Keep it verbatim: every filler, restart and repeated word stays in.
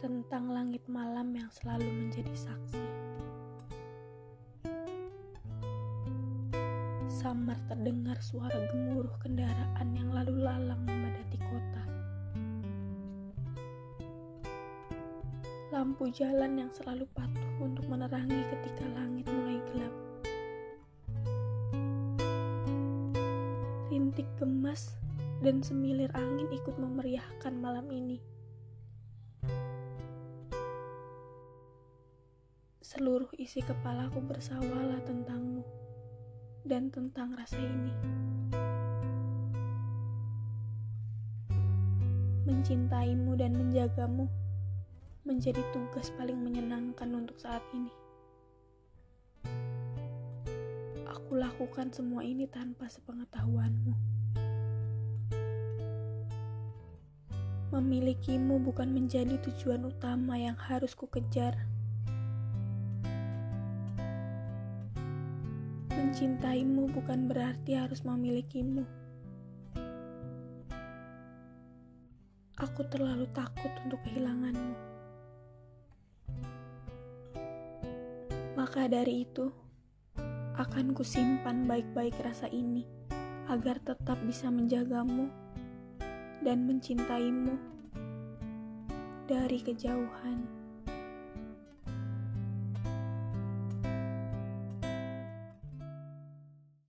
tentang langit malam yang selalu menjadi saksi. Samar terdengar suara gemuruh kendaraan yang lalu lalang memadati kota. Lampu jalan yang selalu patuh untuk menerangi ketika langit mulai gelap. Rintik gemas dan semilir angin ikut memeriahkan malam ini. Seluruh isi kepalaku bersawalah tentangmu dan tentang rasa ini. Mencintaimu dan menjagamu menjadi tugas paling menyenangkan untuk saat ini. Aku lakukan semua ini tanpa sepengetahuanmu. Memilikimu bukan menjadi tujuan utama yang harus kukejar. Mencintaimu bukan berarti harus memilikimu. Aku terlalu takut untuk kehilanganmu. Maka dari itu, akan kusimpan baik-baik rasa ini agar tetap bisa menjagamu dan mencintaimu dari kejauhan.